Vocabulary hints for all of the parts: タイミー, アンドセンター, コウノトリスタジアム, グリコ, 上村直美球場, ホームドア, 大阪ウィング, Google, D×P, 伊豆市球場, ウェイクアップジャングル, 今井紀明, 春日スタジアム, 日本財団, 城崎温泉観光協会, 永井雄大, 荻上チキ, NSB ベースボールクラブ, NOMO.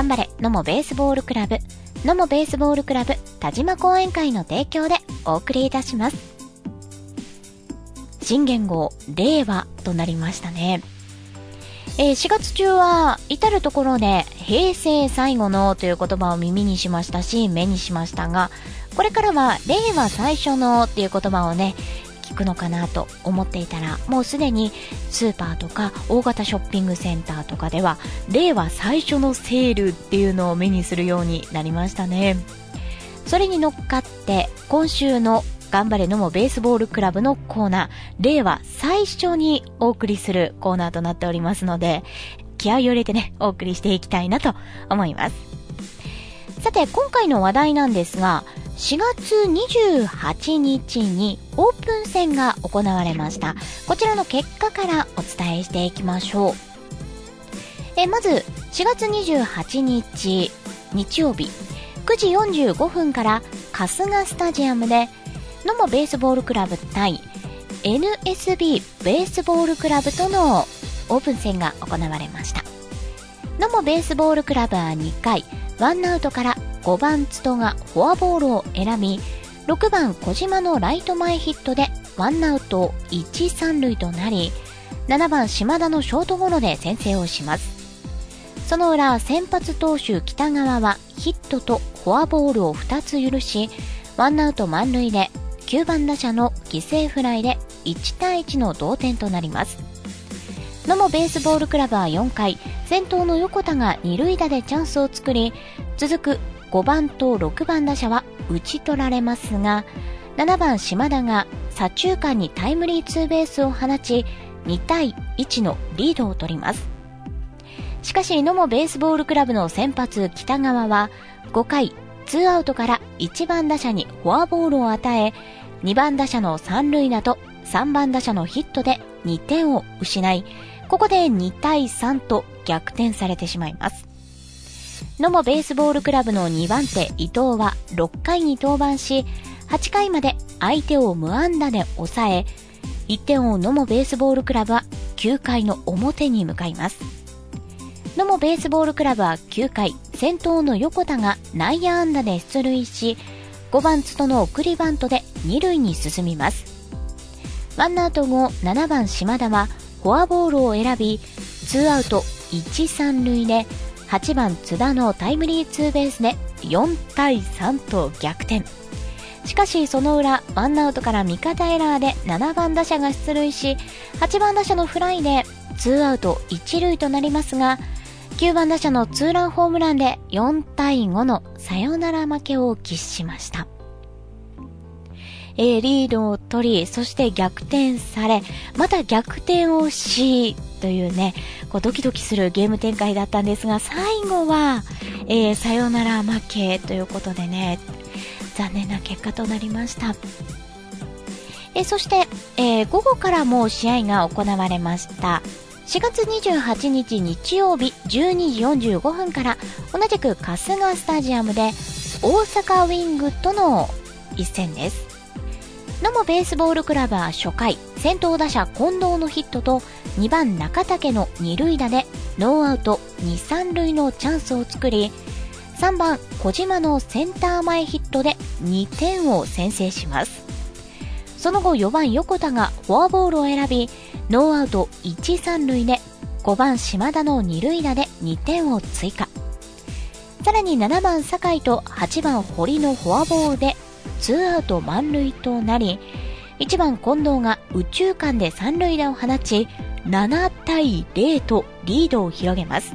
頑張れNOMOベースボールクラブ、NOMOベースボールクラブ田島講演会の提供でお送りいたします。新元号令和となりましたね。4月中は至るところで平成最後のという言葉を耳にしましたし目にしましたが、これからは令和最初のという言葉をね聞くのかなと思っていたら、もうすでにスーパーとか大型ショッピングセンターとかでは令和最初のセールっていうのを目にするようになりましたね。それに乗っかって今週の頑張れNOMOベースボールクラブのコーナー、令和最初にお送りするコーナーとなっておりますので、気合を入れてねお送りしていきたいなと思います。さて今回の話題なんですが、4月28日にオープン戦が行われました。こちらの結果からお伝えしていきましょう。まず4月28日日曜日9時45分から春日スタジアムでNOMOベースボールクラブ対 NSB ベースボールクラブとのオープン戦が行われました。NOMOベースボールクラブは2回ワンアウトから5番津戸がフォアボールを選び、6番小島のライト前ヒットでワンアウト1、3塁となり、7番島田のショートゴロで先制をします。その裏先発投手北川はヒットとフォアボールを2つ許し、ワンアウト満塁で9番打者の犠牲フライで1対1の同点となります。NOMOベースボールクラブは4回先頭の横田が2塁打でチャンスを作り、続く5番と6番打者は打ち取られますが、7番島田が左中間にタイムリーツーベースを放ち2対1のリードを取ります。しかしNOMOベースボールクラブの先発北川は5回2アウトから1番打者にフォアボールを与え、2番打者の3塁打と3番打者のヒットで2点を失い、ここで2対3と逆転されてしまいます。NOMOベースボールクラブの2番手伊藤は6回に登板し、8回まで相手を無安打で抑え、1点をNOMOベースボールクラブは9回の表に向かいます。NOMOベースボールクラブは9回先頭の横田が内野安打で出塁し、5番津戸の送りバントで2塁に進みます。ワンアウト後7番島田はフォアボールを選び、2アウト 1,3 塁で8番津田のタイムリーツーベースで4対3と逆転。しかしその裏ワンアウトから味方エラーで7番打者が出塁し、8番打者のフライで2アウト1塁となりますが、9番打者のツーランホームランで4対5のサヨナラ負けを喫しました。リードを取り、そして逆転され、また逆転をしというね、こうドキドキするゲーム展開だったんですが、最後は、サヨナラ負けということでね、残念な結果となりました。そして、午後からも試合が行われました。4月28日日曜日12時45分から同じく春日スタジアムで大阪ウィングとの一戦です。NOMOベースボールクラブは初回先頭打者近藤のヒットと2番中竹の2塁打でノーアウト 2,3 塁のチャンスを作り、3番小島のセンター前ヒットで2点を先制します。その後4番横田がフォアボールを選び、ノーアウト 1,3 塁で5番島田の2塁打で2点を追加。さらに7番酒井と8番堀のフォアボールで2アウト満塁となり、1番近藤が右中間で3塁打を放ち、7対0とリードを広げます。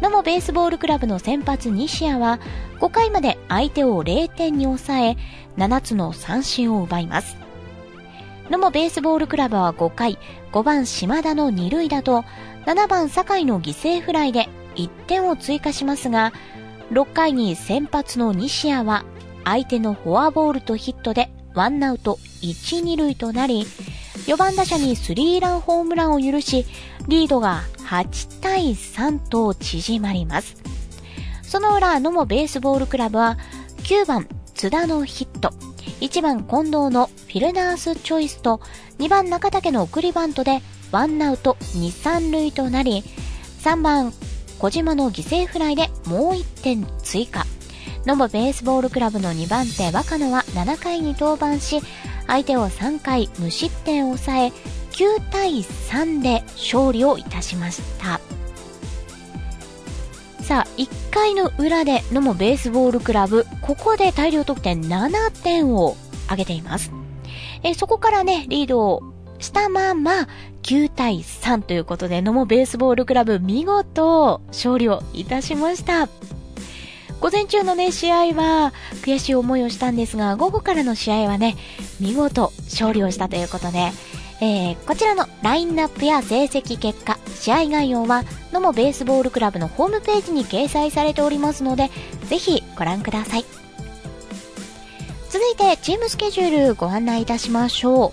NOMOベースボールクラブの先発西谷は5回まで相手を0点に抑え、7つの三振を奪います。NOMOベースボールクラブは5回5番島田の2塁打と7番酒井の犠牲フライで1点を追加しますが、6回に先発の西谷は相手のフォアボールとヒットでワンアウト 1,2 塁となり、4番打者にスリーランホームランを許し、リードが8対3と縮まります。その裏NOMOベースボールクラブは9番津田のヒット、1番近藤のフィルダースチョイスと2番中竹の送りバントでワンアウト 2,3 塁となり、3番小島の犠牲フライでもう1点追加。NOMOベースボールクラブの2番手若野は7回に登板し、相手を3回無失点を抑え、9対3で勝利をいたしました。さあ、1回の裏でNOMOベースボールクラブ、ここで大量得点7点を挙げています。そこからね、リードをしたまま9対3ということで、NOMOベースボールクラブ見事勝利をいたしました。午前中のね、試合は悔しい思いをしたんですが、午後からの試合はね、見事勝利をしたということで、こちらのラインナップや成績結果、試合概要はNOMOベースボールクラブのホームページに掲載されておりますので、ぜひご覧ください。続いてチームスケジュールご案内いたしましょう。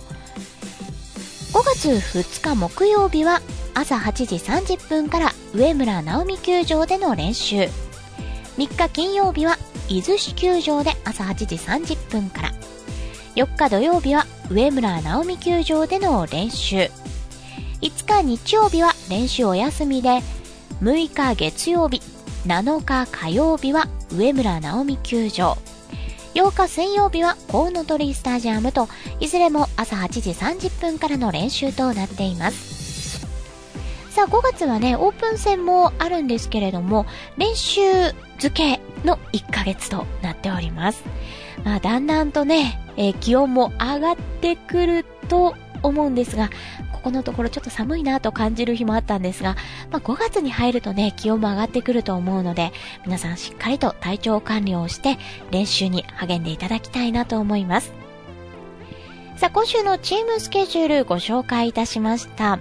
5月2日木曜日は朝8時30分から上村直美球場での練習。3日金曜日は伊豆市球場で朝8時30分から。4日土曜日は上村直美球場での練習。5日日曜日は練習お休みで、6日月曜日、7日火曜日は上村直美球場。8日水曜日はコウノトリスタジアムと、いずれも朝8時30分からの練習となっています。さあ、5月はね、オープン戦もあるんですけれども、練習漬けの1ヶ月となっております。まあ、だんだんとね、気温も上がってくると思うんですが、ここのところちょっと寒いなと感じる日もあったんですが、まあ、5月に入るとね、気温も上がってくると思うので、皆さんしっかりと体調管理をして練習に励んでいただきたいなと思います。さあ、今週のチームスケジュールご紹介いたしました。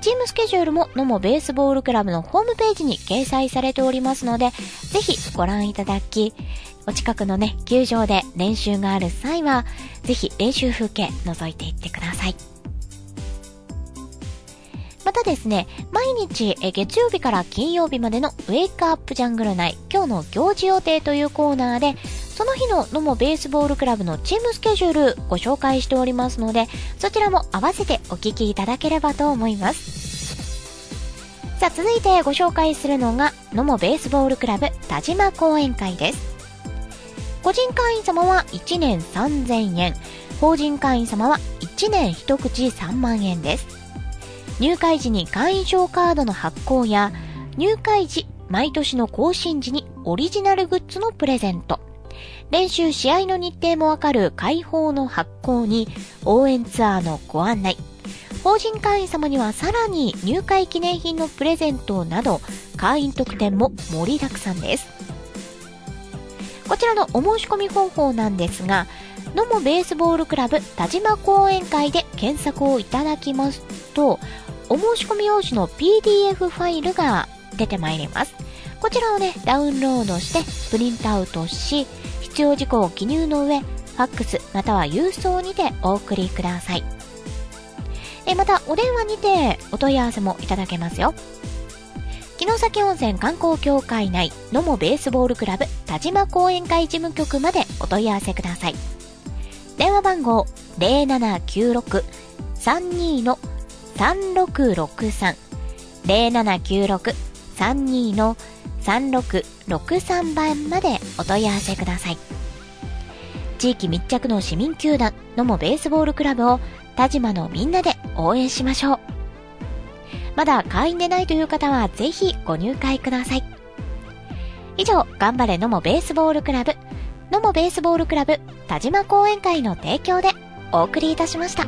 チームスケジュールもNOMOベースボールクラブのホームページに掲載されておりますので、ぜひご覧いただき、お近くのね、球場で練習がある際はぜひ練習風景覗いていってください。またですね、毎日月曜日から金曜日までのウェイクアップジャングル内、今日の行事予定というコーナーで、その日のNOMOベースボールクラブのチームスケジュールご紹介しておりますので、そちらも合わせてお聞きいただければと思います。さあ、続いてご紹介するのがNOMOベースボールクラブ田島講演会です。個人会員様は1年3000円、法人会員様は1年一口3万円です。入会時に会員証カードの発行や、入会時、毎年の更新時にオリジナルグッズのプレゼント、練習試合の日程もわかる会報の発行に、応援ツアーのご案内、法人会員様にはさらに入会記念品のプレゼントなど、会員特典も盛りだくさんです。こちらのお申し込み方法なんですが、NOMOベースボールクラブ田島講演会で検索をいただきますと、お申し込み用紙の PDF ファイルが出てまいります。こちらをね、ダウンロードしてプリントアウトし、必要事項を記入の上、ファックスまたは郵送にてお送りください。また、お電話にてお問い合わせもいただけますよ。城崎温泉観光協会内NOMOベースボールクラブ田島講演会事務局までお問い合わせください。電話番号 0796-32-3663 0796-32-3663 番までお問い合わせください。地域密着の市民球団NOMOベースボールクラブを田島のみんなで応援しましょう。まだ会員でないという方はぜひご入会ください。以上、頑張れNOMOベースボールクラブ、NOMOベースボールクラブ田島講演会の提供でお送りいたしました。